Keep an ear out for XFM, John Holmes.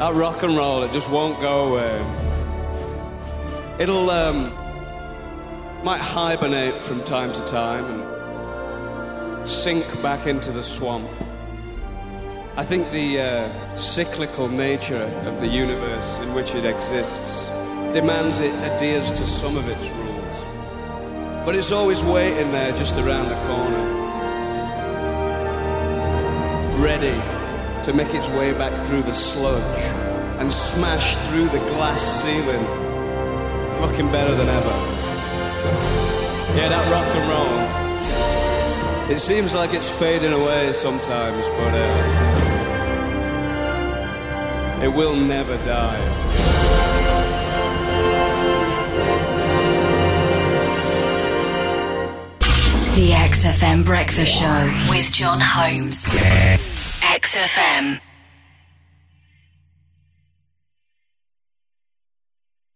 That rock and roll, it just won't go away. It'll, might hibernate from time to time and sink back into the swamp. I think the cyclical nature of the universe in which it exists demands it adheres to some of its rules. But it's always waiting there just around the corner, ready to make its way back through the sludge and smash through the glass ceiling, looking better than ever. Yeah, that rock and roll, it seems like it's fading away sometimes, but it will never die. The XFM Breakfast Show with John Holmes. XFM.